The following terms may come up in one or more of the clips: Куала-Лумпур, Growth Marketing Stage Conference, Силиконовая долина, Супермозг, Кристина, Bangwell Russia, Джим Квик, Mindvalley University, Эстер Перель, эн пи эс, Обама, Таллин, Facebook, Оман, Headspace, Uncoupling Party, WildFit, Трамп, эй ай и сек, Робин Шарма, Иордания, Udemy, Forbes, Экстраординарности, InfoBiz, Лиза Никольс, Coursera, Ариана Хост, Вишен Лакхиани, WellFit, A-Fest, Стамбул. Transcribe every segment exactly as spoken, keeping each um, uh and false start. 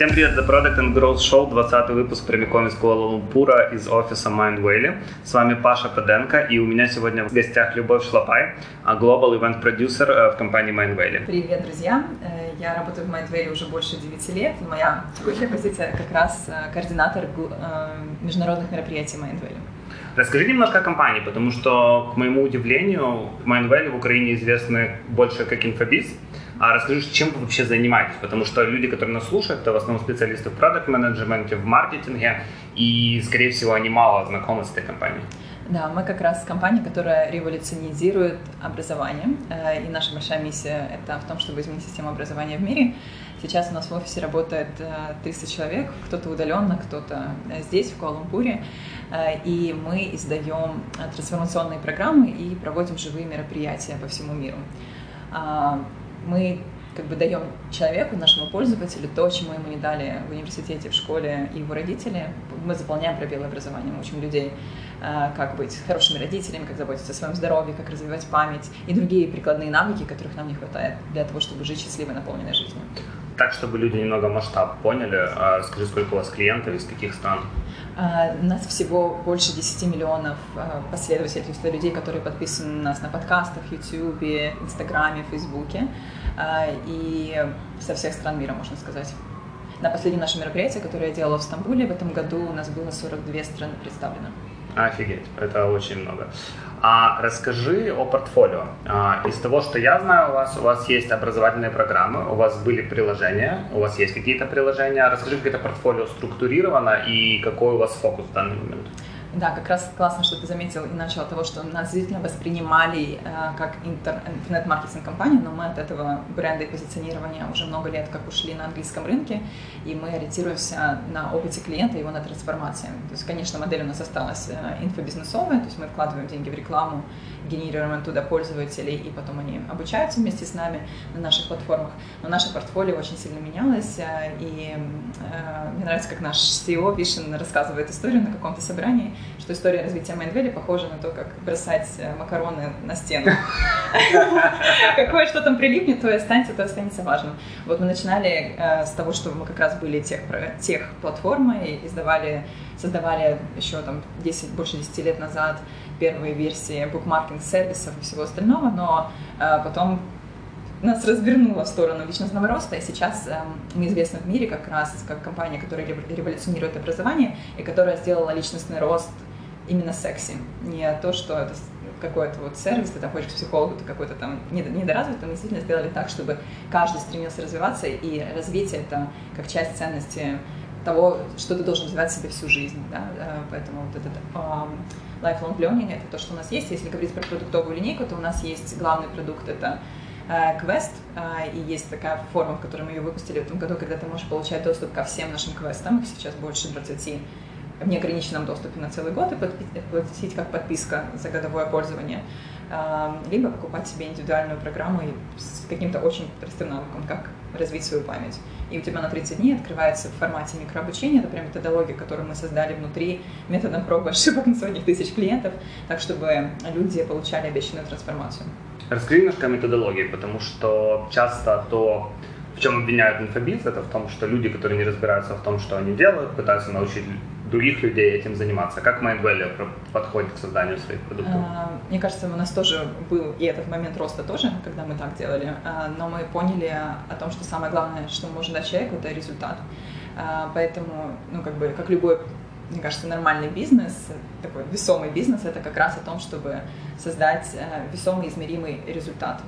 Всем привет, The Product and Growth Show, двадцатый выпуск прямиком из Куала-Лумпура, из офиса Mindvalley. С вами Паша Паденко, и у меня сегодня в гостях Любовь Шлопай, Global Event Producer в компании Mindvalley. Привет, друзья! Я работаю в Mindvalley уже больше девяти лет, и моя текущая позиция как раз координатор международных мероприятий Mindvalley. Расскажи немножко о компании, потому что, к моему удивлению, Mindvalley в Украине известны больше как InfoBiz. А расскажи, чем вы вообще занимаетесь, потому что люди, которые нас слушают, это в основном специалисты в продакт-менеджменте, в маркетинге, и, скорее всего, они мало знакомы с этой компанией. Да, мы как раз компания, которая революционизирует образование, и наша большая миссия – это в том, чтобы изменить систему образования в мире. Сейчас у нас в офисе работает триста человек, кто-то удаленно, кто-то здесь, в Куала-Лумпуре, и мы издаем трансформационные программы и проводим живые мероприятия по всему миру. Мы как бы даем человеку, нашему пользователю, то, чему ему не дали в университете, в школе и его родители. Мы заполняем пробелы образования, мы учим людей, как быть хорошими родителями, как заботиться о своем здоровье, как развивать память и другие прикладные навыки, которых нам не хватает для того, чтобы жить счастливой, наполненной жизнью. Так, чтобы люди немного масштаб поняли, расскажи, сколько у вас клиентов, из каких стран? У нас всего больше десяти миллионов последователей, людей, которые подписаны на нас на подкастах, Ютьюбе, Инстаграме, Фейсбуке и со всех стран мира, можно сказать. На последнем нашем мероприятии, которое я делала в Стамбуле, в этом году у нас было сорок две страны представлено. Офигеть, это очень много. А расскажи о портфолио. Из того, что я знаю, у вас у вас есть образовательные программы, у вас были приложения, у вас есть какие-то приложения. Расскажи, как это портфолио структурировано и какой у вас фокус в данный момент. Да, как раз классно, что ты заметил и начал от того, что нас действительно воспринимали э, как интер- интернет-маркетинг компанию, но мы от этого бренда и позиционирования уже много лет как ушли на английском рынке, и мы ориентируемся на опыте клиента и его на трансформации. То есть, конечно, модель у нас осталась э, инфобизнесовая, то есть мы вкладываем деньги в рекламу, генерируем оттуда пользователей, и потом они обучаются вместе с нами на наших платформах. Но наше портфолио очень сильно менялось, э, и э, мне нравится, как наш си и о Вишен рассказывает историю на каком-то собрании, что история развития Mindvalley похожа на то, как бросать макароны на стену. Какое что там прилипнет, то и останется, то останется важным. Вот мы начинали с того, что мы как раз были техплатформой, издавали, создавали еще там больше десяти лет назад первые версии букмаркетинг-сервисов и всего остального, но потом нас развернуло в сторону личностного роста, и сейчас э, мы известны в мире как раз как компания, которая революционирует образование и которая сделала личностный рост именно секси. Не то, что это какой-то вот сервис, ты там ходишь к психологу, ты какой-то там недоразвитый, мы действительно сделали так, чтобы каждый стремился развиваться, и развитие это как часть ценности того, что ты должен развивать себе всю жизнь, да? Поэтому вот этот um, lifelong learning — это то, что у нас есть. Если говорить про продуктовую линейку, то у нас есть главный продукт — это квест, и есть такая форма, в которой мы ее выпустили в этом году, когда ты можешь получать доступ ко всем нашим квестам, их сейчас больше двадцати в неограниченном доступе на целый год, и платить как подписка за годовое пользование, либо покупать себе индивидуальную программу с каким-то очень простым навыком, как развить свою память. И у тебя на тридцать дней открывается в формате микрообучения, это прям методология, которую мы создали внутри методом проб и ошибок на сотни тысяч клиентов, так чтобы люди получали обещанную трансформацию. Расскажи немножко о методологии, потому что часто то, в чем обвиняют инфобиз, это в том, что люди, которые не разбираются в том, что они делают, пытаются научить других людей этим заниматься. Как Mindvalley подходит к созданию своих продуктов? Мне кажется, у нас тоже был и этот момент роста тоже, когда мы так делали, но мы поняли о том, что самое главное, что можно дать человеку, это результат. Поэтому, ну как бы, как любой, мне кажется, нормальный бизнес, такой весомый бизнес, это как раз о том, чтобы создать весомый, измеримый результат.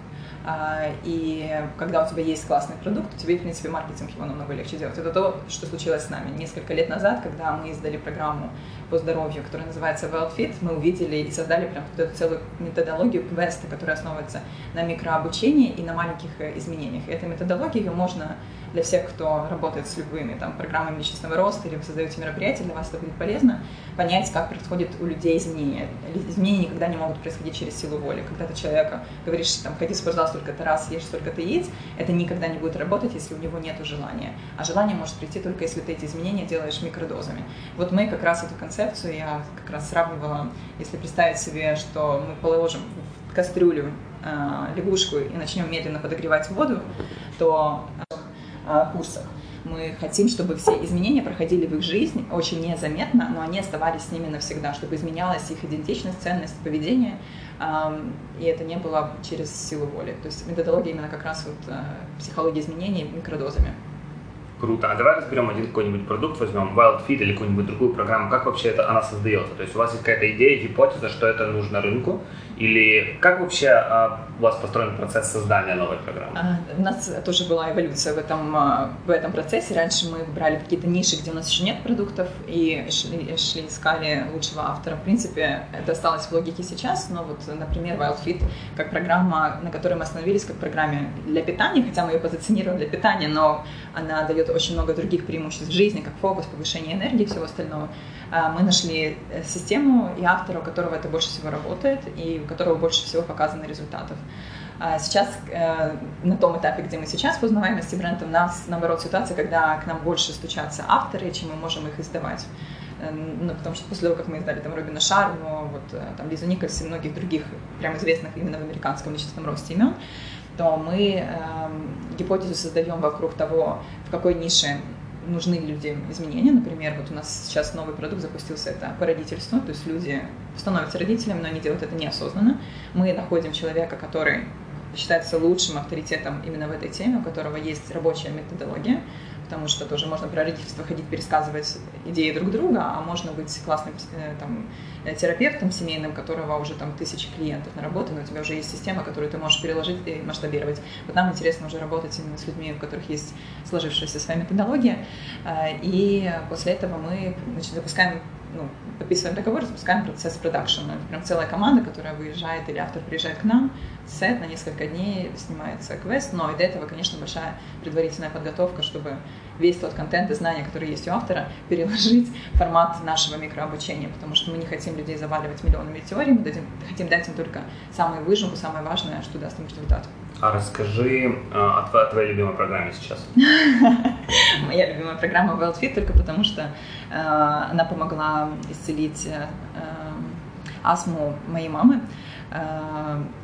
И когда у тебя есть классный продукт, тебе, в принципе, маркетинг его намного легче делать. Это то, что случилось с нами. Несколько лет назад, когда мы издали программу по здоровью, которая называется WellFit, мы увидели и создали прям вот эту целую методологию квеста, которая основывается на микрообучении и на маленьких изменениях. И эта методология, ее можно для всех, кто работает с любыми там, программами личностного роста или вы создаете мероприятия, для вас это будет полезно, понять, как происходит у людей изменения. Изменения никогда не могут происходить через силу воли. Когда ты человеку говоришь, там, ходи в спортзал столько-то раз, ешь столько-то яиц, это никогда не будет работать, если у него нет желания. А желание может прийти только, если ты эти изменения делаешь микродозами. Вот мы как раз эту концепцию, я как раз сравнивала, если представить себе, что мы положим в кастрюлю э, лягушку и начнем медленно подогревать воду, то в курсах. мы хотим, чтобы все изменения проходили в их жизнь очень незаметно, но они оставались с ними навсегда, чтобы изменялась их идентичность, ценность, поведение, и это не было через силу воли. То есть методология именно как раз вот психология изменений микродозами. Круто. А давай разберем один какой-нибудь продукт, возьмем WildFit или какую-нибудь другую программу. Как вообще это, она создается? То есть у вас есть какая-то идея, гипотеза, что это нужно рынку? Или как вообще а, у вас построен процесс создания новой программы? У нас тоже была эволюция в этом, в этом процессе. Раньше мы брали какие-то ниши, где у нас еще нет продуктов, и шли, шли искали лучшего автора. В принципе, это осталось в логике сейчас, но вот, например, WildFit как программа, на которой мы остановились, как программе для питания, хотя мы ее позиционируем для питания, но она дает очень много других преимуществ в жизни, как фокус, повышение энергии и всего остального. Мы нашли систему и автора, у которого это больше всего работает и у которого больше всего показано результатов. Сейчас, на том этапе, где мы сейчас в узнаваемости бренда, у нас, наоборот, ситуация, когда к нам больше стучатся авторы, чем мы можем их издавать. Ну, потому что после того, как мы издали там Робина Шарму, вот, там, Лизу Никольс и многих других прям известных именно в американском личностном росте имен, то мы э, гипотезу создаем вокруг того, в какой нише нужны людям изменения. Например, вот у нас сейчас новый продукт запустился, это по родительству, то есть люди становятся родителями, но они делают это неосознанно. Мы находим человека, который считается лучшим авторитетом именно в этой теме, у которого есть рабочая методология, потому что тоже можно про родительство ходить, пересказывать идеи друг друга, а можно быть классным там, терапевтом семейным, которого уже там тысячи клиентов наработано, у тебя уже есть система, которую ты можешь переложить и масштабировать. Вот нам интересно уже работать именно с людьми, у которых есть сложившаяся своя методология, и после этого мы, значит, запускаем, ну, подписываем договор, запускаем процесс продакшена. Прям целая команда, которая выезжает, или автор приезжает к нам, сет на несколько дней, снимается квест, но и до этого, конечно, большая предварительная подготовка, чтобы весь тот контент и знания, которые есть у автора, переложить в формат нашего микрообучения, потому что мы не хотим людей заваливать миллионами теорий, мы дадим, хотим дать им только самую выжимку, самое важное, что даст им результат. А расскажи о твоей, о твоей любимой программе сейчас. Моя любимая программа WellFit только потому, что она помогла исцелить астму моей мамы.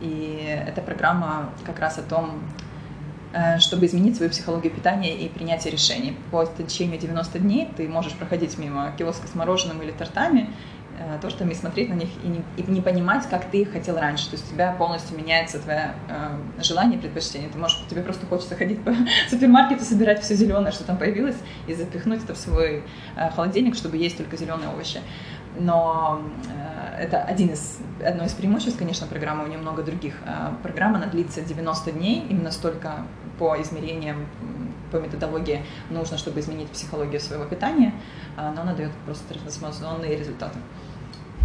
И эта программа как раз о том, чтобы изменить свою психологию питания и принятия решений. По течению девяноста дней ты можешь проходить мимо киоска с мороженым или тортами, тортами, смотреть на них и не, и не понимать, как ты их хотел раньше. То есть у тебя полностью меняется твое э, желание и предпочтение. Ты можешь, тебе просто хочется ходить по супермаркету, собирать все зеленое, что там появилось, и запихнуть это в свой э, холодильник, чтобы есть только зеленые овощи. Но э, это один из, одно из преимуществ, конечно, программы, у нее много других. Э, программа, она длится девяносто дней, именно столько по измерениям, по методологии нужно, чтобы изменить психологию своего питания, э, но она дает просто трансформационные результаты.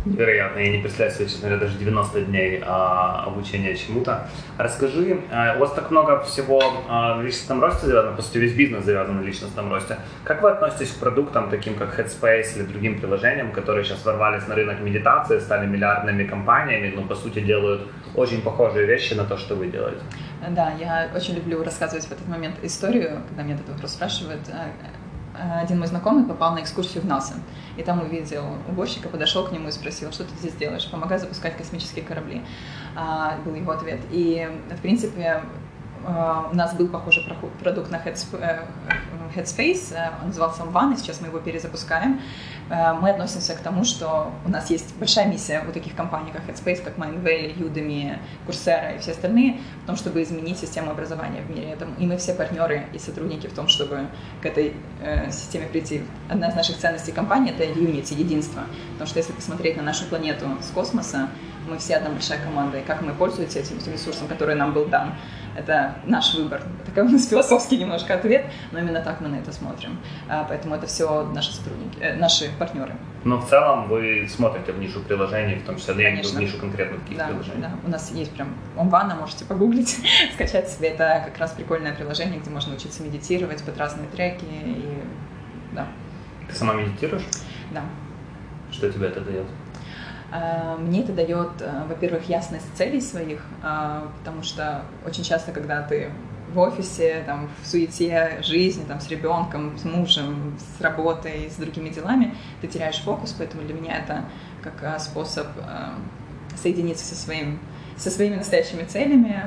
Невероятно, я не представляю себе, честно говоря, даже девяносто дней а, обучения чему-то. Расскажи, а, у вас так много всего а, в личностном росте завязано, по сути весь бизнес завязан на личностном росте. Как вы относитесь к продуктам, таким как Headspace или другим приложениям, которые сейчас ворвались на рынок медитации, стали миллиардными компаниями, но по сути делают очень похожие вещи на то, что вы делаете? Да, я очень люблю рассказывать в этот момент историю, когда меня этот вопрос спрашивают. Один мой знакомый попал на экскурсию в НАСА, и там увидел уборщика, подошел к нему и спросил, что ты здесь делаешь, помогай запускать космические корабли, был его ответ. И, в принципе, у нас был похожий продукт на Headspace, он назывался Omvana, сейчас мы его перезапускаем. Мы относимся к тому, что у нас есть большая миссия у таких компаний, как Headspace, как Mindvalley, Udemy, Coursera и все остальные, в том, чтобы изменить систему образования в мире. И мы все партнеры и сотрудники в том, чтобы к этой системе прийти. Одна из наших ценностей компании – это unity, единство. Потому что если посмотреть на нашу планету с космоса, мы все одна большая команда, и как мы пользуемся этим ресурсом, который нам был дан, это наш выбор. Такой у нас философский немножко ответ, но именно так мы на это смотрим. Поэтому это все наши сотрудники, наши партнеры. Но в целом вы смотрите в нишу приложений, в том числе в нишу конкретно таких да, приложений. Да, у нас есть прям Omvana, можете погуглить, скачать себе. Это как раз прикольное приложение, где можно учиться медитировать под разные треки. И... Да. Ты сама медитируешь? Да. Что тебе это дает? Мне это дает, во-первых, ясность целей своих, потому что очень часто, когда ты в офисе, там, в суете жизни, там, с ребенком, с мужем, с работой, с другими делами, ты теряешь фокус, поэтому для меня это как способ соединиться со своим со своими настоящими целями,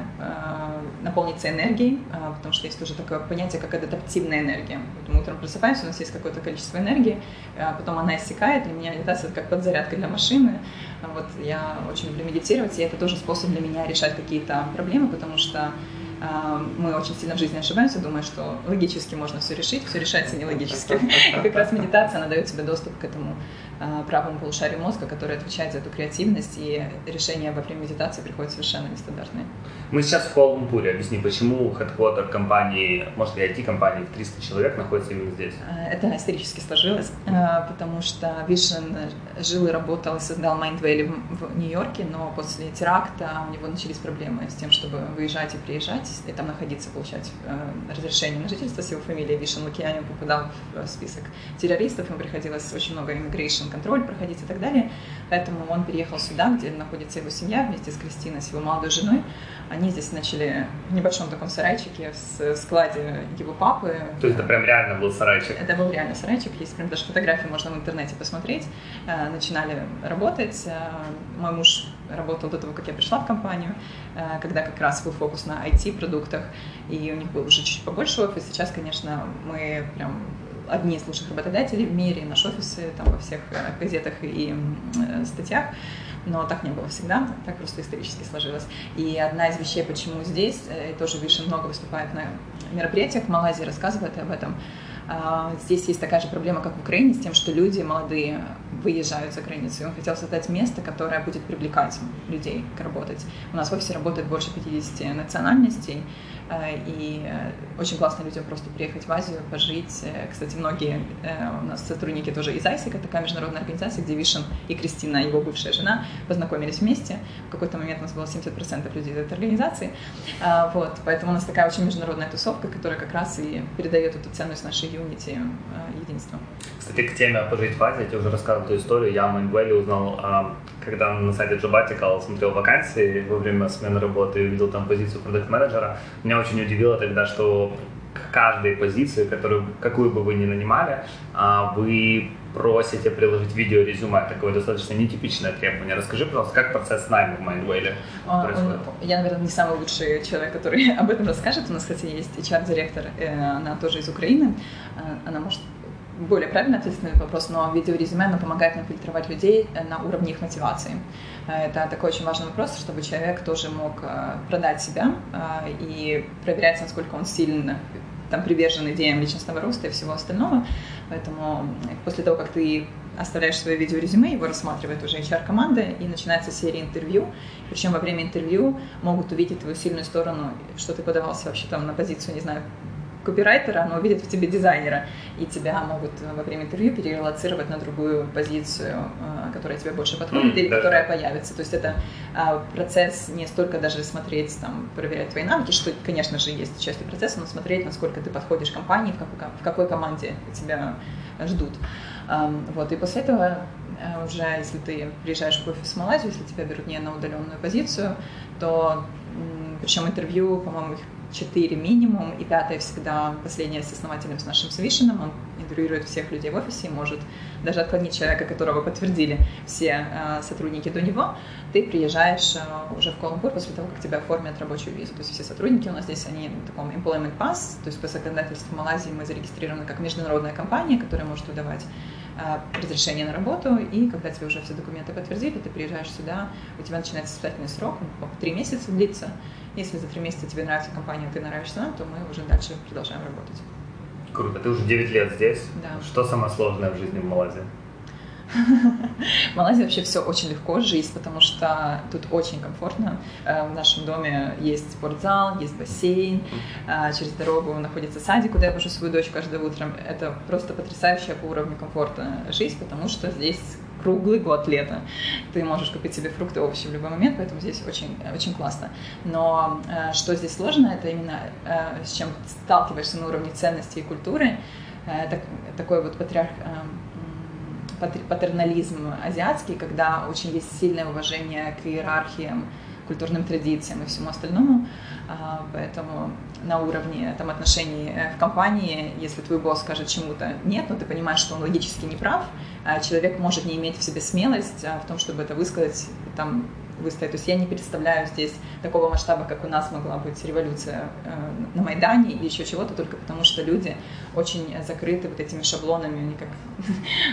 наполниться энергией, потому что есть уже такое понятие, как адаптивная энергия. Вот мы утром просыпаемся, у нас есть какое-то количество энергии, потом она иссякает. Для меня медитация – это как подзарядка для машины. Вот я очень люблю медитировать, и это тоже способ для меня решать какие-то проблемы, потому что мы очень сильно в жизни ошибаемся, думая, что логически можно все решить, все решается нелогически. И как раз медитация, она дает тебе доступ к этому правому полушарию мозга, который отвечает за эту креативность, и решения во время медитации приходят совершенно нестандартные. Мы сейчас в Куала-Лумпуре. Объясни, почему headquarter компании, может ли ай ти-компании в триста человек находится именно здесь? Это исторически сложилось, потому что Вишен жил и работал, и создал Mindvalley в Нью-Йорке, но после теракта у него начались проблемы с тем, чтобы выезжать и приезжать, и там находиться, получать э, разрешение на жительство. С его фамилией Вишен Лакхиани попадал в список террористов, ему приходилось очень много immigration контроль проходить и так далее. Поэтому он переехал сюда, где находится его семья, вместе с Кристиной, с его молодой женой. Они здесь начали в небольшом таком сарайчике, в складе его папы. То есть это прям реально был сарайчик? Это был реально сарайчик, есть прям даже фотографии, можно в интернете посмотреть. Э, начинали работать. Э, мой муж работал до того, как я пришла в компанию, э, когда как раз был фокус на ай ти продуктах, и у них было уже чуть-чуть побольше офис. Сейчас, конечно, мы прям одни из лучших работодателей в мире, наш офис там во всех газетах и статьях, но так не было всегда, так просто исторически сложилось. И одна из вещей, почему здесь, тоже Вишен много выступает на мероприятиях в Малайзии, рассказывает об этом. Здесь есть такая же проблема, как в Украине, с тем, что люди молодые выезжают за границу. И он хотел создать место, которое будет привлекать людей к работать. У нас в офисе работает больше пятидесяти национальностей, и очень классно людям просто приехать в Азию, пожить. Кстати, многие у нас сотрудники тоже из эй ай и сек, это такая международная организация, где Вишен и Кристина, его бывшая жена, познакомились вместе. В какой-то момент у нас было семьдесят процентов людей из этой организации. Вот. Поэтому у нас такая очень международная тусовка, которая как раз и передает эту ценность нашей юнити, единства. Кстати, к теме «Пожить в Азии» я тебе уже рассказывал эту историю. Я о Mindvalley узнал, когда на сайте Jobbatical смотрел вакансии во время смены работы и увидел там позицию продакт-менеджера. Меня очень удивило тогда, что к каждой позиции, которую, какую бы вы ни нанимали, вы просите приложить видео-резюме. Такое достаточно нетипичное требование. Расскажи, пожалуйста, как процесс найма в Mindvalley происходит? Я, наверное, не самый лучший человек, который об этом расскажет. У нас, кстати, есть эйч ар-директор, она тоже из Украины. Она может более правильно ответить на этот вопрос, но видео-резюме, оно помогает нам фильтровать людей на уровне их мотивации. Это такой очень важный вопрос, чтобы человек тоже мог продать себя и проверять, насколько он сильно там привержен идеям личностного роста и всего остального. Поэтому после того, как ты оставляешь свое видеорезюме, его рассматривает уже эйч ар-команда, и начинается серия интервью. Причем во время интервью могут увидеть твою сильную сторону, что ты подавался вообще там на позицию, не знаю, копирайтера, но увидят в тебе дизайнера, и тебя могут во время интервью перерелацировать на другую позицию, которая тебе больше подходит, mm, или да, которая появится. То есть это процесс не столько даже смотреть, там, проверять твои навыки, что, конечно же, есть частью процесса, но смотреть, насколько ты подходишь компании, в какой, в какой команде тебя ждут. Вот. И после этого уже, если ты приезжаешь в офис в Малайзию, если тебя берут не на удаленную позицию, то, причем интервью, по-моему, их четыре минимум, и пятое всегда последнее с основателем, с нашим Вишеном. Он интервьюирует всех людей в офисе и может даже отклонить человека, которого подтвердили все э, сотрудники до него. Ты приезжаешь э, уже в Куала-Лумпур после того, как тебя оформят рабочую визу. То есть все сотрудники у нас здесь, они на таком employment pass, то есть по законодательству Малайзии мы зарегистрированы как международная компания, которая может выдавать э, разрешение на работу, и когда тебе уже все документы подтвердили, ты приезжаешь сюда, у тебя начинается испытательный срок, он три месяца длится. Если за три месяца тебе нравится компания, ты нравишься нам, то мы уже дальше продолжаем работать. Круто. Ты уже девять лет здесь. Да. Что самое сложное в жизни в Малайзии? В Малайзии вообще все очень легко жить, потому что тут очень комфортно. В нашем доме есть спортзал, есть бассейн, через дорогу находится садик, куда я вожу свою дочь каждое утро. Это просто потрясающая по уровню комфорта жизнь, потому что здесь круглый год лета. Ты можешь купить себе фрукты, овощи в любой момент, поэтому здесь очень, очень классно. Но э, что здесь сложно, это именно э, с чем сталкиваешься на уровне ценностей и культуры. Э, так, такой вот патриарх... Э, патернализм азиатский, когда очень есть сильное уважение к иерархиям, культурным традициям и всему остальному. Поэтому на уровне там, отношений в компании, если твой босс скажет чему-то «нет», но ты понимаешь, что он логически неправ, человек может не иметь в себе смелость в том, чтобы это высказать там, выставить. То есть я не представляю здесь такого масштаба, как у нас могла быть революция на Майдане или еще чего-то, только потому что люди очень закрыты вот этими шаблонами, они как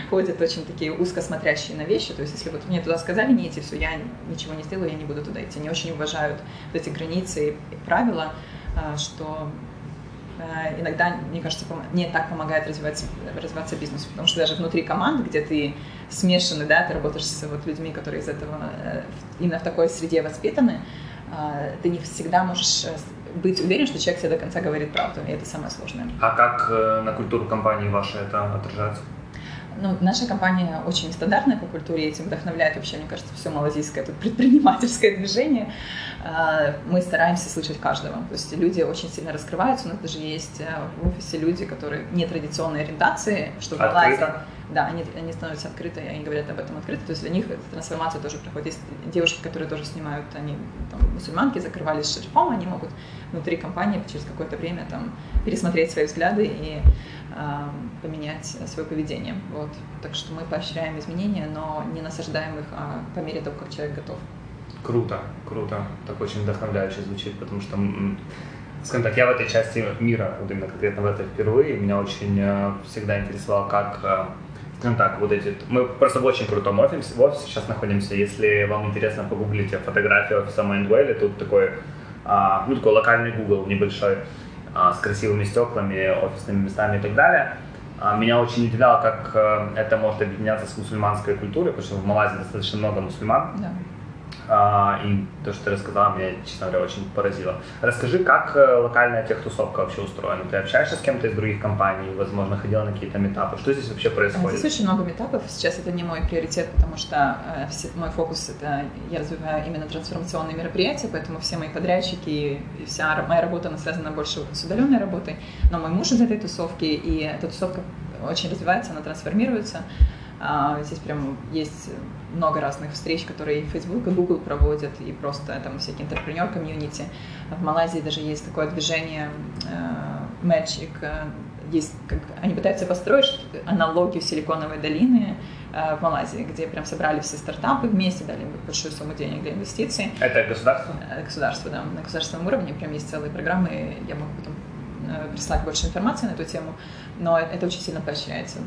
ходят очень такие узко смотрящие на вещи. То есть если вот мне туда сказали не идти, все, я ничего не сделаю, я не буду туда идти. Они очень уважают вот эти границы и правила, что... иногда, мне кажется, не так помогает развиваться, развиваться бизнес, потому что даже внутри команд, где ты смешанный, да, ты работаешь с вот людьми, которые из этого, именно в такой среде воспитаны, ты не всегда можешь быть уверен, что человек тебе до конца говорит правду, и это самое сложное. А как на культуру компании вашей это отражается? Ну, наша компания очень стандартная по культуре, этим вдохновляет вообще, мне кажется, все малазийское тут предпринимательское движение. Мы стараемся слышать каждого, то есть люди очень сильно раскрываются, у нас даже есть в офисе люди, которые нетрадиционной ориентации, что в Малайзии, да, они, они становятся открыты, они говорят об этом открыто, то есть для них эта трансформация тоже проходит. Есть девушки, которые тоже снимают, они там, мусульманки, закрывались шарфом, они могут внутри компании через какое-то время там пересмотреть свои взгляды и поменять свое поведение. Вот. Так что мы поощряем изменения, но не насаждаем их, а по мере того, как человек готов. Круто, круто. Так очень вдохновляюще звучит, потому что, скажем так, я в этой части мира, вот именно конкретно в этой впервые, меня очень всегда интересовало, как, скажем так, вот эти... Мы просто в очень крутом офисе, в офисе сейчас находимся. Если вам интересно, погуглите фотографию офиса Mindvalley, тут такой, ну, такой локальный Google небольшой, с красивыми стеклами, офисными местами и так далее. Меня очень удивляло, как это может объединяться с мусульманской культурой, потому что в Малайзии достаточно много мусульман. Да. И то, что ты рассказала, меня, честно говоря, очень поразило. Расскажи, как локальная техтусовка вообще устроена? Ты общаешься с кем-то из других компаний, возможно, ходила на какие-то митапы? Что здесь вообще происходит? Здесь очень много митапов. Сейчас это не мой приоритет, потому что мой фокус — это я развиваю именно трансформационные мероприятия, поэтому все мои подрядчики и вся моя работа, она связана больше с удаленной работой. Но мой муж из этой тусовки, и эта тусовка очень развивается, она трансформируется. Здесь прям есть много разных встреч, которые и Facebook, и Google проводят, и просто там всякие интерпренер-комьюнити. В Малайзии даже есть такое движение Magic. Есть, как, они пытаются построить аналогию Силиконовой долины в Малайзии, где прям собрали все стартапы вместе, дали большую сумму денег для инвестиций. Это государство? Государство, да. На государственном уровне прям есть целые программы, я могу потом прислать больше информации на эту тему, но это очень сильно поощряется.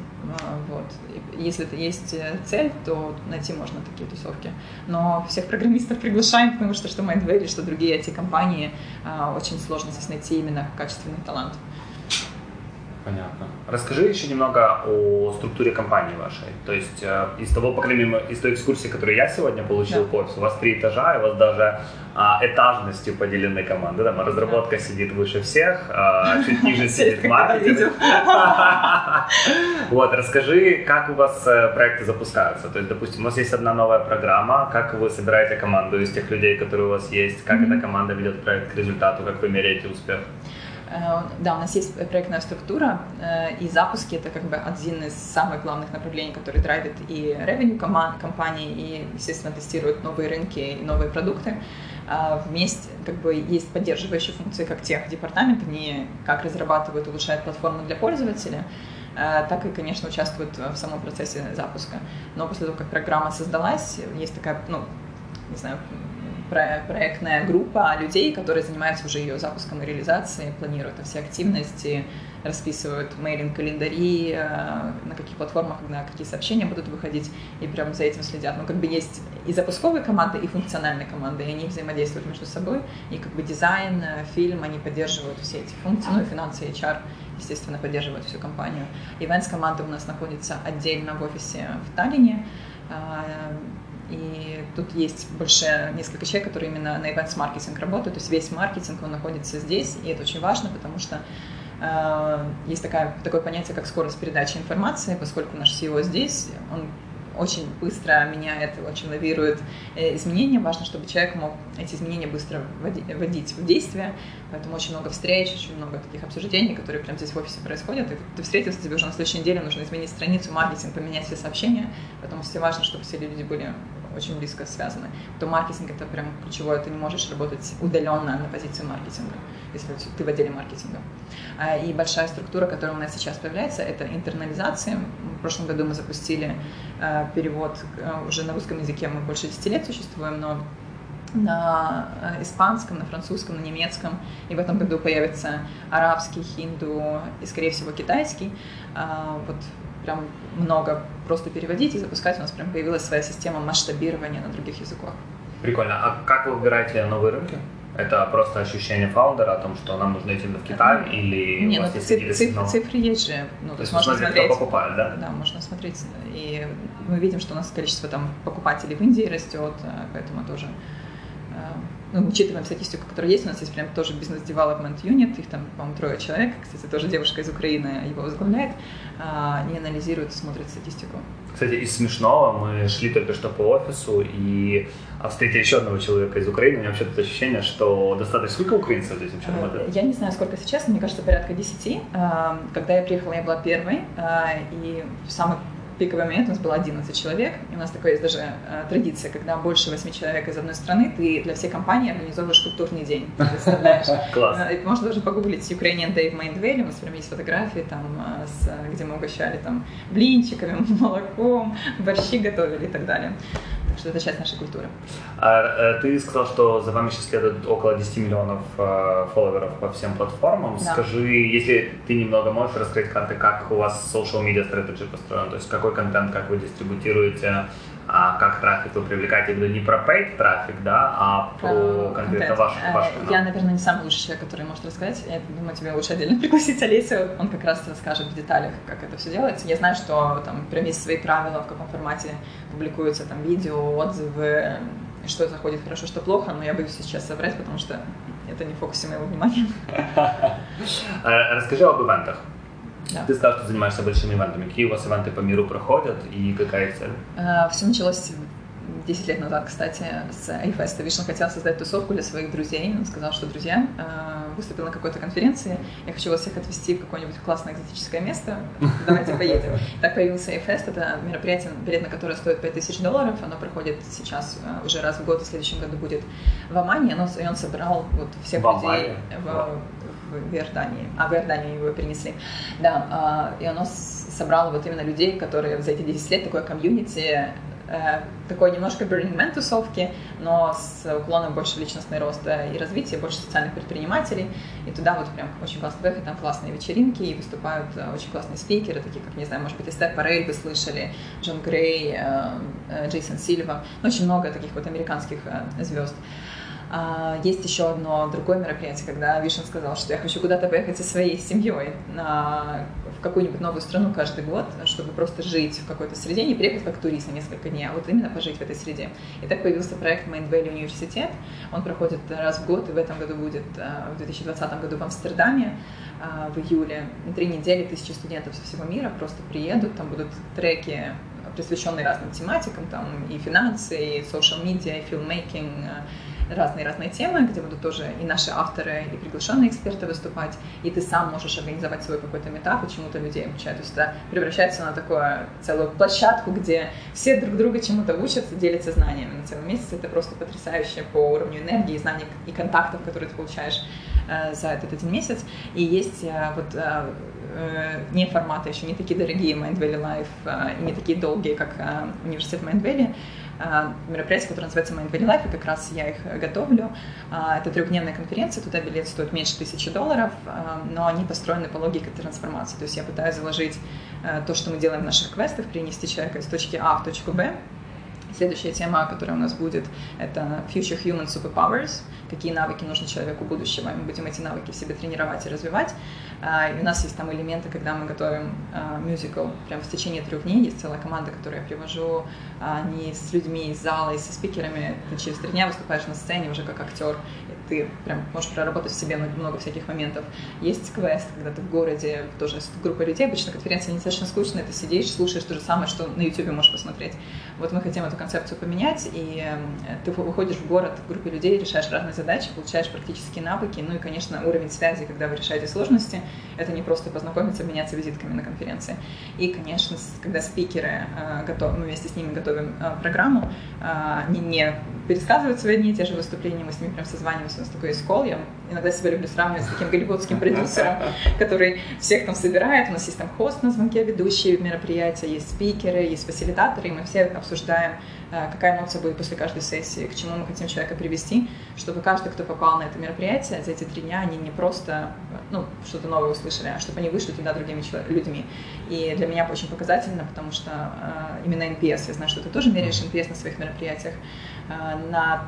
Вот. Если есть цель, то найти можно такие тусовки. Но всех программистов приглашаем, потому что что Mindvalley, что другие эти компании, очень сложно здесь найти именно качественный талант. Понятно. Расскажи еще немного о структуре компании вашей. То есть из того, по крайней мере, из той экскурсии, которую я сегодня получил, да, по офису, у вас три этажа, и у вас даже а, этажностью поделены команды. Там разработка, да, сидит выше всех, а, чуть ниже сидит маркетинг. Вот, расскажи, как у вас проекты запускаются. То есть, допустим, у нас есть одна новая программа, как вы собираете команду из тех людей, которые у вас есть, как эта команда ведет проект к результату, как вы меряете успех? Да, у нас есть проектная структура, и запуски — это как бы один из самых главных направлений, который драйвит и ревеню компании, и, естественно, тестирует новые рынки и новые продукты. Вместе как бы есть поддерживающие функции, как техдепартамент, они как разрабатывают, улучшают платформу для пользователя, так и, конечно, участвуют в самом процессе запуска. Но после того, как программа создалась, есть такая, ну, не знаю, проектная группа людей, которые занимаются уже ее запуском и реализацией, планируют все активности, расписывают мейлинг-календари, на каких платформах, на какие сообщения будут выходить, и прям за этим следят. Ну, как бы есть и запусковые команды, и функциональные команды, и они взаимодействуют между собой, и как бы дизайн, фильм, они поддерживают все эти функции, ну и финансы, эйч ар, естественно, поддерживают всю компанию. Events-команда у нас находится отдельно в офисе в Таллине, и тут есть больше несколько человек, которые именно на events-маркетинг работают, то есть весь маркетинг, он находится здесь, и это очень важно, потому что э, есть такая, такое понятие, как скорость передачи информации, поскольку наш си и о здесь, он очень быстро меняет, очень лавирует изменения, важно, чтобы человек мог эти изменения быстро вводить в действие, поэтому очень много встреч, очень много таких обсуждений, которые прямо здесь в офисе происходят, и ты встретился, тебе уже на следующей неделе нужно изменить страницу, маркетинг, поменять все сообщения, поэтому все важно, чтобы все люди были очень близко связаны. То маркетинг — это прям ключевое, ты не можешь работать удаленно на позицию маркетинга, если ты в отделе маркетинга. И большая структура, которая у нас сейчас появляется, это интернализация. В прошлом году мы запустили перевод уже на русском языке, мы больше десяти лет существуем, но на испанском, на французском, на немецком, и в этом году появится арабский, хинду и, скорее всего, китайский. Вот прям много просто переводить и запускать. У нас прям появилась своя система масштабирования на других языках. Прикольно. А как вы выбираете новые рынки? Это просто ощущение фаундера о том, что нам нужно идти в Китай, да. или... Не, ну цифры, цифры, цифры есть же. Ну, то, то есть можно смотреть, кто покупает, да? Да, можно смотреть. И мы видим, что у нас количество там покупателей в Индии растет, поэтому тоже... Ну, учитываем статистику, которая есть, у нас есть прям тоже бизнес-девелопмент юнит, их там, по-моему, трое человек, кстати, тоже девушка из Украины его возглавляет, они анализируют, смотрят статистику. Кстати, из смешного, мы шли только что по офису и встретили еще одного человека из Украины, у меня вообще тут ощущение, что достаточно... Сколько украинцев здесь вообще работает? Я не знаю, сколько сейчас, мне кажется, порядка десяти. Когда я приехала, я была первой, и самый пиковый момент у нас было одиннадцать человек, и у нас такая есть даже э, традиция, когда больше восьми человек из одной страны, ты для всей компании организовываешь культурный день, представляешь? Класс. Можно даже погуглить Ukrainian Day в Mindvalley, у нас прям есть фотографии, там, с, где мы угощали там, блинчиками, молоком, борщи готовили и так далее. Так что это часть нашей культуры. А, ты сказал, что за вами сейчас следует около десяти миллионов э, фолловеров по всем платформам. Да. Скажи, если ты немного можешь раскрыть карты, как у вас social media strategy построена, то есть какой контент, как вы дистрибутируете, а как трафик вы привлекаете, я говорю, не про paid трафик, да, а про uh, конкретно ваш канал. Uh, я, наверное, не самый лучший человек, который может рассказать. Я думаю, тебе лучше отдельно пригласить Олесю. Он как раз расскажет в деталях, как это все делается. Я знаю, что там прям есть свои правила, в каком формате публикуются там видео, отзывы, что заходит хорошо, что плохо, но я боюсь сейчас соврать, потому что это не в фокусе моего внимания. Расскажи об ивентах. Да. Ты сказал, что занимаешься большими ивентами. Какие у вас ивенты по миру проходят и какая цель? Все началось десять лет назад, кстати, с A-Fest. Вишен хотел создать тусовку для своих друзей. Он сказал, что друзья, выступил на какой-то конференции, я хочу вас всех отвезти в какое-нибудь классное экзотическое место, давайте поедем. Так появился A-Fest. Это мероприятие, билет на которое стоит пять тысяч долларов. Оно проходит сейчас уже раз в год, и в следующем году будет в Омане. И он собрал вот всех людей в... в Иордании, а в Иорданию его перенесли, да, и оно собрало вот именно людей, которые за эти десять лет, такое комьюнити, такой немножко Burning Man тусовки, но с уклоном больше личностного роста и развития, больше социальных предпринимателей, и туда вот прям очень классно доехать, там классные вечеринки, и выступают очень классные спикеры, такие как, не знаю, может быть, Эстер Перель вы слышали, Джон Грей, Джейсон Сильва, ну, очень много таких вот американских звезд. Есть еще одно другое мероприятие, когда Вишен сказал, что я хочу куда-то поехать со своей семьей на, в какую-нибудь новую страну каждый год, чтобы просто жить в какой-то среде, не приехать как турист на несколько дней, а вот именно пожить в этой среде. И так появился проект Mindvalley University. Он проходит раз в год, и в этом году будет, в две тысячи двадцатом году в Амстердаме, в июле. Три недели тысячи студентов со всего мира просто приедут, там будут треки, присвященные разным тематикам, там и финансы, и social media, и filmmaking, разные-разные темы, где будут тоже и наши авторы, и приглашенные эксперты выступать, и ты сам можешь организовать свой какой-то митап, и чему-то людей обучают. То есть это превращается на такую целую площадку, где все друг друга чему-то учатся, делятся знаниями на целый месяц. Это просто потрясающе по уровню энергии, знаний и контактов, которые ты получаешь э, за этот один месяц. И есть э, вот э, э, не форматы еще, не такие дорогие Mindvalley Life, э, и не такие долгие, как э, университет Mindvalley, мероприятие, которое называется Mindvalley Life, и как раз я их готовлю. Это трехдневная конференция, туда билет стоит меньше тысячи долларов, но они построены по логике трансформации. То есть я пытаюсь заложить то, что мы делаем в наших квестах, перенести человека из точки А в точку Б. Следующая тема, которая у нас будет, это Future Human Superpowers. Какие навыки нужны человеку будущего. Мы будем эти навыки в себе тренировать и развивать. И у нас есть там элементы, когда мы готовим мюзикл. Прямо в течение трех дней есть целая команда, которую я привожу. Они с людьми из зала и со спикерами. Ты через три дня выступаешь на сцене уже как актер. Ты прям можешь проработать в себе много всяких моментов. Есть квест, когда ты в городе, тоже группа людей. Обычно конференция не достаточно скучная. Ты сидишь, слушаешь то же самое, что на YouTube можешь посмотреть. Вот мы хотим эту концепцию поменять, и ты выходишь в город в группе людей, решаешь разные задачи, получаешь практические навыки, ну и, конечно, уровень связи, когда вы решаете сложности. Это не просто познакомиться, обменяться визитками на конференции. И, конечно, когда спикеры, готов, мы вместе с ними готовим программу, они не пересказывают свои дни, те же выступления, мы с ними прям созваниваемся, у нас такой есть колл, я иногда себя люблю сравнивать с таким голливудским продюсером, который всех там собирает. У нас есть там хост на звонке, ведущие мероприятия, есть спикеры, есть фасилитаторы, и мы все обсуждаем, какая эмоция будет после каждой сессии, к чему мы хотим человека привести, чтобы каждый, кто попал на это мероприятие, за эти три дня они не просто ну, что-то новое услышали, а чтобы они вышли туда другими людьми. И для меня очень показательно, потому что именно эн пи эс, я знаю, что ты тоже меряешь эн пи эс на своих мероприятиях, на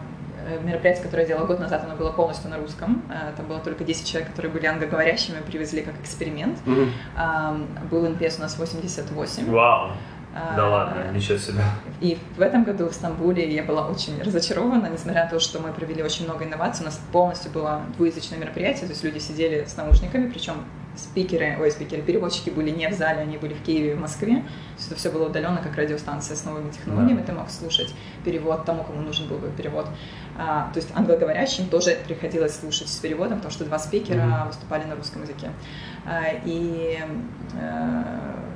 мероприятие, которое я делала год назад, оно было полностью на русском. Там было только десять человек, которые были англоговорящими, привезли как эксперимент. Mm-hmm. Был эн пи эс у нас восемьдесят восемь. Вау! Wow. Да ладно, ничего себе. И в этом году в Стамбуле я была очень разочарована, несмотря на то, что мы провели очень много инноваций. У нас полностью было двуязычное мероприятие, то есть люди сидели с наушниками, причем спикеры, ой, спикеры, переводчики были не в зале, они были в Киеве и в Москве. То есть это все было удаленно, как радиостанция с новыми технологиями, да. Ты мог слушать перевод тому, кому нужен был бы перевод. А, то есть англоговорящим тоже приходилось слушать с переводом, потому что два спикера mm-hmm. выступали на русском языке. А, и... А,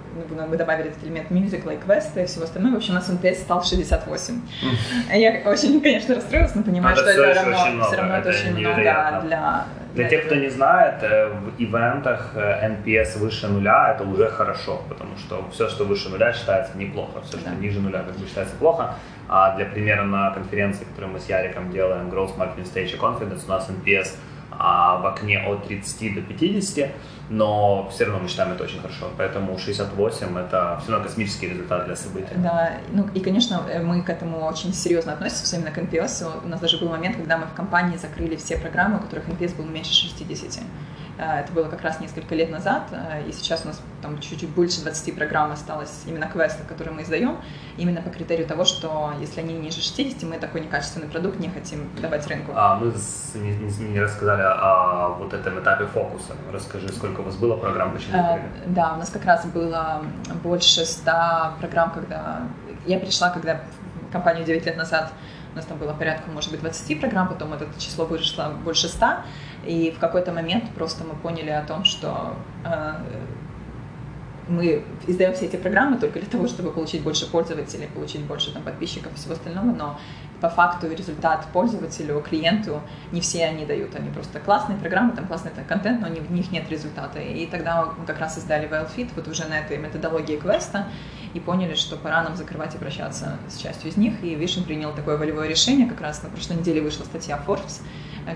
мы добавили этот элемент мюзикла и квеста и всего остального. В общем, у нас эн пи эс стал шестьдесят восемь. Я очень, конечно, расстроилась, но понимаю, что это все равно очень много. Для Для тех, кто не знает, в ивентах эн пи эс выше нуля – это уже хорошо, потому что все, что выше нуля, считается неплохо, все, что ниже нуля, как бы считается плохо. А для примера на конференции, которую мы с Яриком делаем, Growth Marketing Stage Conference, у нас эн пи эс в окне от тридцати до пятидесяти. Но все равно мы считаем это очень хорошо, поэтому шестьдесят восемь это все равно космический результат для события. Да, ну и, конечно, мы к этому очень серьезно относимся, именно к эн пи эс. У нас даже был момент, когда мы в компании закрыли все программы, у которых эн пи эс был меньше шестидесяти. Это было как раз несколько лет назад, и сейчас у нас там чуть-чуть больше двадцати программ осталось именно квестов, которые мы издаем, именно по критерию того, что если они ниже шестидесяти, мы такой некачественный продукт не хотим давать рынку. А мы не, не, не рассказали о вот этом этапе фокуса. Расскажи, сколько у вас было программ? Почему? А, да, у нас как раз было больше ста программ, когда я пришла, когда в компанию девять лет назад. У нас там было порядка, может быть, двадцати программ, потом это число выросло больше ста, и в какой-то момент просто мы поняли о том, что э, мы издаем все эти программы только для того, чтобы получить больше пользователей, получить больше там, подписчиков и всего остального, но по факту результат пользователю, клиенту не все они дают, они просто классные программы, там классный там, контент, но в них нет результата. И тогда мы как раз издали WellFit вот уже на этой методологии квеста и поняли, что пора нам закрывать и прощаться с частью из них. И Вишен принял такое волевое решение, как раз на прошлой неделе вышла статья Forbes,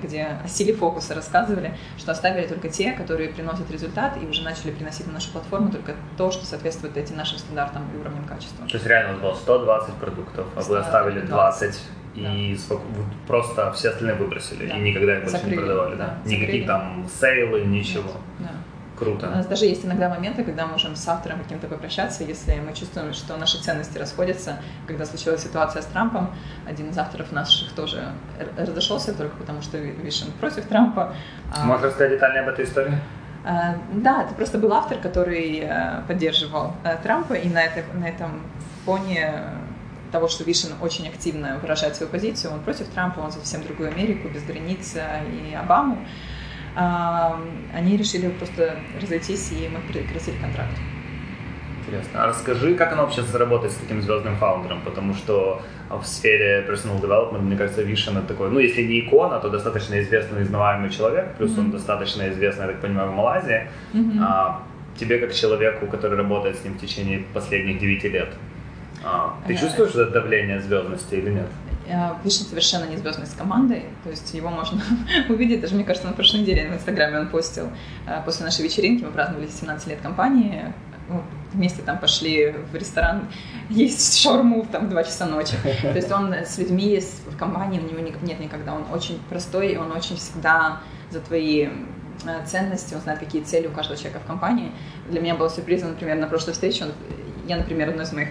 где о силе фокуса рассказывали, что оставили только те, которые приносят результат, и уже начали приносить на нашу платформу только то, что соответствует этим нашим стандартам и уровням качества. То есть реально было сто двадцать продуктов, а вы оставили двадцать. И да. Просто все остальные выбросили, да. И никогда их больше закрыли, не продавали, да? Да. Никаких там сейлы, ничего. Да. Круто. У нас даже есть иногда моменты, когда мы можем с автором каким-то попрощаться, если мы чувствуем, что наши ценности расходятся. Когда случилась ситуация с Трампом, один из авторов наших тоже разошелся только потому, что Вишен против Трампа. Можешь рассказать детальнее об этой истории? Да, это просто был автор, который поддерживал Трампа, и на, это, на этом фоне того, что Вишен очень активно выражает свою позицию, он против Трампа, он за совсем другую Америку, без границ и Обаму, они решили просто разойтись, и мы прекратили контракт. Интересно. А расскажи, как оно вообще заработает с таким звездным фаундером, потому что в сфере personal development, мне кажется, Вишен это такой, ну, если не икона, то достаточно известный и узнаваемый человек, плюс mm-hmm. он достаточно известный, я так понимаю, в Малайзии. Mm-hmm. А тебе, как человеку, который работает с ним в течение последних девяти лет, А, ты чувствуешь это давление звездности или нет? Вишен совершенно не звездный с командой, то есть его можно увидеть, даже мне кажется, на прошлой неделе в Инстаграме он постил. После нашей вечеринки мы праздновали семнадцать лет компании, вместе там пошли в ресторан есть шаурму там в два часа ночи. То есть он с людьми, в компании, у него нет никогда, он очень простой, и он очень всегда за твои ценности, он знает, какие цели у каждого человека в компании. Для меня было сюрпризом, например, на прошлой встрече он... Я, например, одно из моих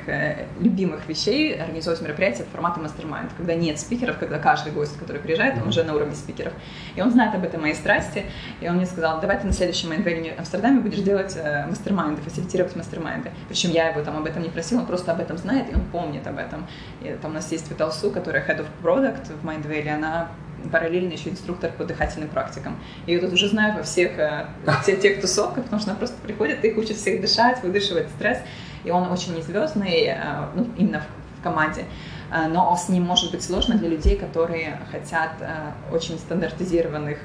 любимых вещей организовать мероприятие формата мастер-майнд, когда нет спикеров, когда каждый гость, который приезжает, он уже на уровне спикеров. И он знает об этой моей страсти, и он мне сказал, давай ты на следующем Mindvalley в Амстердаме будешь делать мастер-майнды, фасилитировать мастер-майнды. Причем я его там об этом не просила, он просто об этом знает, и он помнит об этом. И там у нас есть Виталсу, которая head of product в Mindvalley, она... параллельно еще инструктор по дыхательным практикам. Ее тут уже знают во всех всех тех тусовках, потому что она просто приходит и учит всех дышать, выдышивать стресс. И он очень незвездный, ну, именно в команде. но с ним может быть сложно для людей, которые хотят очень стандартизированных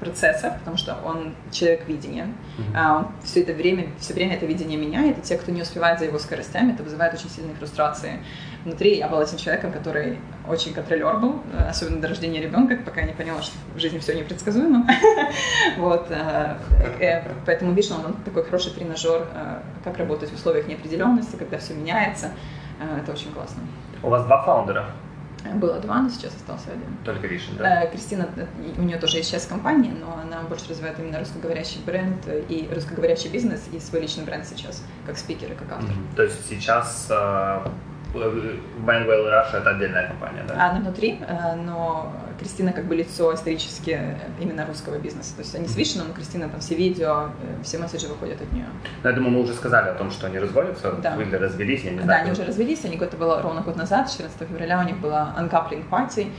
процессов, потому что он человек видения. Mm-hmm. Все это время, все время это видение меняет, и те, кто не успевает за его скоростями, это вызывает очень сильные фрустрации. Внутри я была этим человеком, который очень контролер был, особенно до рождения ребенка, пока я не поняла, что в жизни все непредсказуемо. Вот. Поэтому Вишен, он такой хороший тренажер, как работать в условиях неопределенности, когда все меняется. Это очень классно. У вас два фаундера? Было два, но сейчас остался один. Только Вишен, да? Кристина, у нее тоже есть сейчас компания, но она больше развивает именно русскоговорящий бренд и русскоговорящий бизнес, и свой личный бренд сейчас, как спикер и как автор. Mm-hmm. То есть сейчас... Bangwell Russia — это отдельная компания, да? Она внутри, но Кристина как бы лицо исторически именно русского бизнеса. То есть они с Вишеном, но Кристина там все видео, все месседжи выходят от нее. Ну, я думаю, мы уже сказали о том, что они разводятся, да. Вы развелись, я не знаю. Да, они уже развелись, они, это было ровно год назад, четырнадцатого февраля у них была uncoupling party.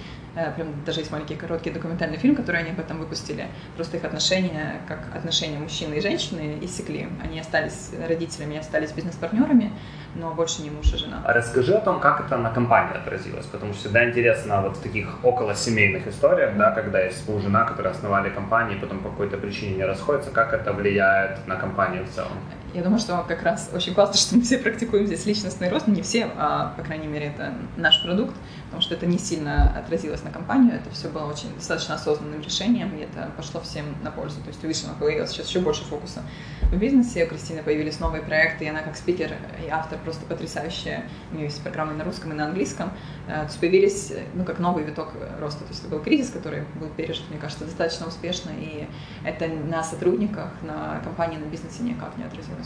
Прям даже есть маленький короткий документальный фильм, который они об этом выпустили. Просто их отношения, как отношения мужчины и женщины, иссякли. Они остались родителями, остались бизнес-партнерами, но больше не муж и жена. Расскажи о том, как это на компании отразилось, потому что всегда интересно вот в таких околосемейных историях, да, когда есть муж и жена, которые основали компании, потом по какой-то причине не расходятся, как это влияет на компанию в целом. Я думаю, что как раз очень классно, что мы все практикуем здесь личностный рост. Не все, а, по крайней мере, это наш продукт, потому что это не сильно отразилось на компанию. Это все было очень достаточно осознанным решением, и это пошло всем на пользу. То есть у Вишена появилось сейчас еще больше фокуса в бизнесе, у Кристины появились новые проекты, и она как спикер и автор просто потрясающая. У нее есть программы на русском и на английском. То есть появились, ну, как новый виток роста. То есть это был кризис, который был пережит, мне кажется, достаточно успешно, и это на сотрудниках, на компании, на бизнесе никак не отразилось.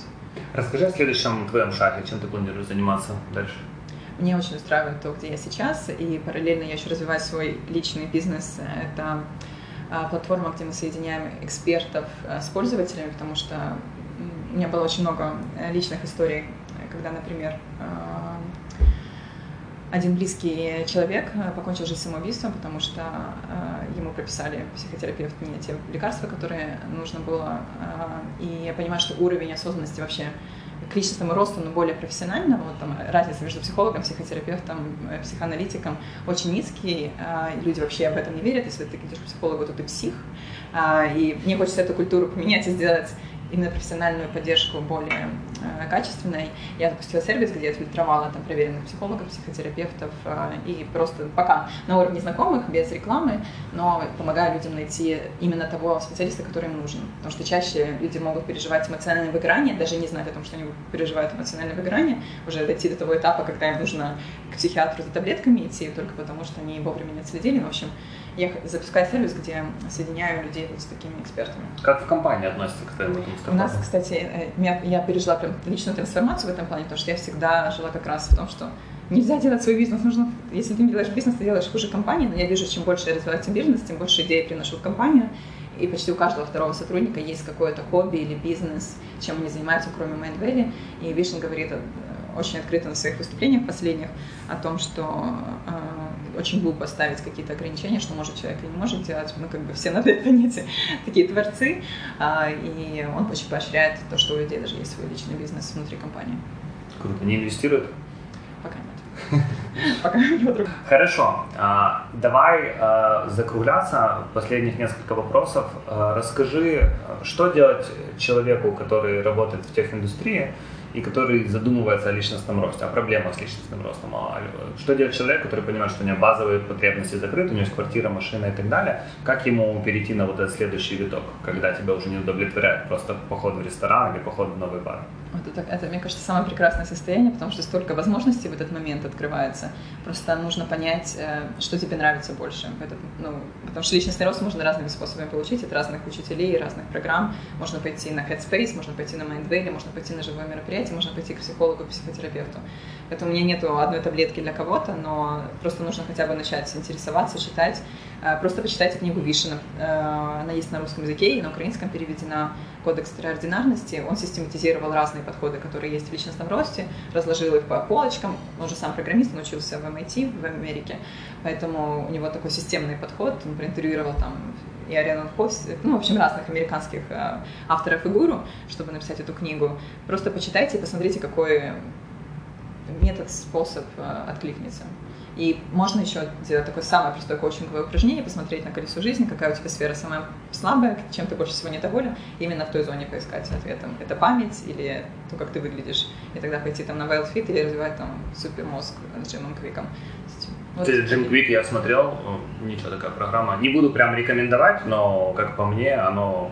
Расскажи о следующем твоем шаге, чем ты планируешь заниматься дальше? Мне очень устраивает то, где я сейчас, и параллельно я еще развиваю свой личный бизнес. Это платформа, где мы соединяем экспертов с пользователями, потому что у меня было очень много личных историй, когда, например, один близкий человек покончил жизнь самоубийством, потому что ему прописали психотерапевт не те лекарства, которые нужно было. И я понимаю, что уровень осознанности вообще к личностному росту, но более профессиональному, вот там разница между психологом, психотерапевтом, психоаналитиком очень низкий. Люди вообще об этом не верят. Если ты идешь к психологу, то ты псих. И мне хочется эту культуру поменять и сделать именно профессиональную поддержку более э, качественной. Я запустила сервис, где я отфильтровала там проверенных психологов, психотерапевтов э, и просто пока на уровне знакомых, без рекламы, но помогаю людям найти именно того специалиста, который им нужен. Потому что чаще люди могут переживать эмоциональное выгорание, даже не знать о том, что они переживают эмоциональное выгорание, уже дойти до того этапа, когда им нужно к психиатру за таблетками идти, только потому что они вовремя не отследили. В общем, я запускаю сервис, где соединяю людей вот с такими экспертами. Как в компании относятся к твоему инструменту? У нас, кстати, я, я пережила прям личную трансформацию в этом плане, потому что я всегда жила как раз в том, что нельзя делать свой бизнес, нужно, если ты не делаешь бизнес, ты делаешь хуже компании, но я вижу, чем больше я развиваю свой бизнес, тем больше идей приношу в компанию, и почти у каждого второго сотрудника есть какое-то хобби или бизнес, чем они занимаются, кроме Mindvalley, и Вишен говорит очень открыто на своих выступлениях последних о том, что очень глупо ставить какие-то ограничения, что может человек и не может делать. Мы как бы все на этой планете такие творцы. И он очень поощряет то, что у людей даже есть свой личный бизнес внутри компании. Круто. Не инвестируют? Пока нет. Пока нет. Хорошо. Давай закругляться. Последних несколько вопросов. Расскажи, что делать человеку, который работает в техиндустрии, и который задумывается о личностном росте, о проблемах с личностным ростом. Что делать человек, который понимает, что у него базовые потребности закрыты, у него есть квартира, машина и так далее, как ему перейти на вот этот следующий виток, когда тебя уже не удовлетворяет просто поход в ресторан или поход в новый бар? Вот это, это, мне кажется, самое прекрасное состояние, потому что столько возможностей в этот момент открывается. Просто нужно понять, что тебе нравится больше. Этот, ну, потому что личностный рост можно разными способами получить, от разных учителей, разных программ. Можно пойти на Headspace, можно пойти на Mindvalley, можно пойти на живое мероприятие, можно пойти к психологу, к психотерапевту. Поэтому у меня нету одной таблетки для кого-то, но просто нужно хотя бы начать интересоваться, читать. Просто почитайте книгу Вишена. Она есть на русском языке и на украинском переведена. Кодекс экстраординарности. Он систематизировал разные подходы, которые есть в личностном росте, разложил их по полочкам. Он же сам программист, он учился в эм ай ти в Америке, поэтому у него такой системный подход. Он проинтервьюировал там и Ариану Хост, ну, в общем, разных американских э, авторов и гуру, чтобы написать эту книгу. Просто почитайте и посмотрите, какой метод, способ откликнется. И можно еще делать такое самое простое коучинговое упражнение, посмотреть на колесо жизни, какая у тебя сфера самая слабая, чем ты больше всего недоволен, именно в той зоне поискать ответом. Это память или то, как ты выглядишь. И тогда пойти там на WildFit и развивать там супермозг с Джимом Квиком. Вот. Джим Квик я смотрел, ничего, такая программа. Не буду прям рекомендовать, но, как по мне, оно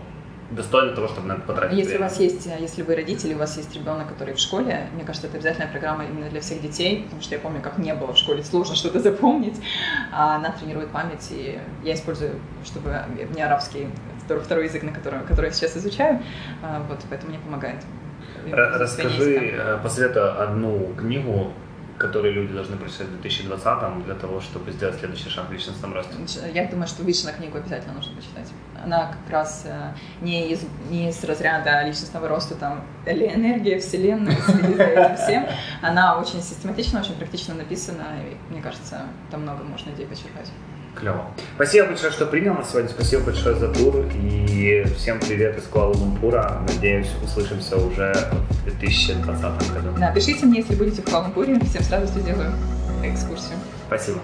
достойно того, чтобы надо потратить если время. У вас есть, если вы родители, у вас есть ребенок, который в школе, мне кажется, это обязательная программа именно для всех детей, потому что я помню, как не было в школе, сложно что-то запомнить. А она тренирует память, и я использую, чтобы мне арабский, второй язык, на котором, который я сейчас изучаю, вот, поэтому мне помогает. Расскажи, посоветуй одну книгу, которые люди должны прочитать в две тысячи двадцатом для того, чтобы сделать следующий шаг в личностном росте? Я думаю, что Вишена книгу обязательно нужно почитать. Она как раз не из, не из разряда личностного роста, там, энергия вселенной, следи за этим всем. Она очень систематично, очень практично написана, и, мне кажется, там много можно идей почерпать. Клево. Спасибо большое, что принял нас сегодня, спасибо большое за тур, и всем привет из Куала-Лумпура. Надеюсь, услышимся уже в две тысячи двадцатом году. Да, пишите мне, если будете в Куала-Лумпуре, всем с радостью сделаю экскурсию. Спасибо.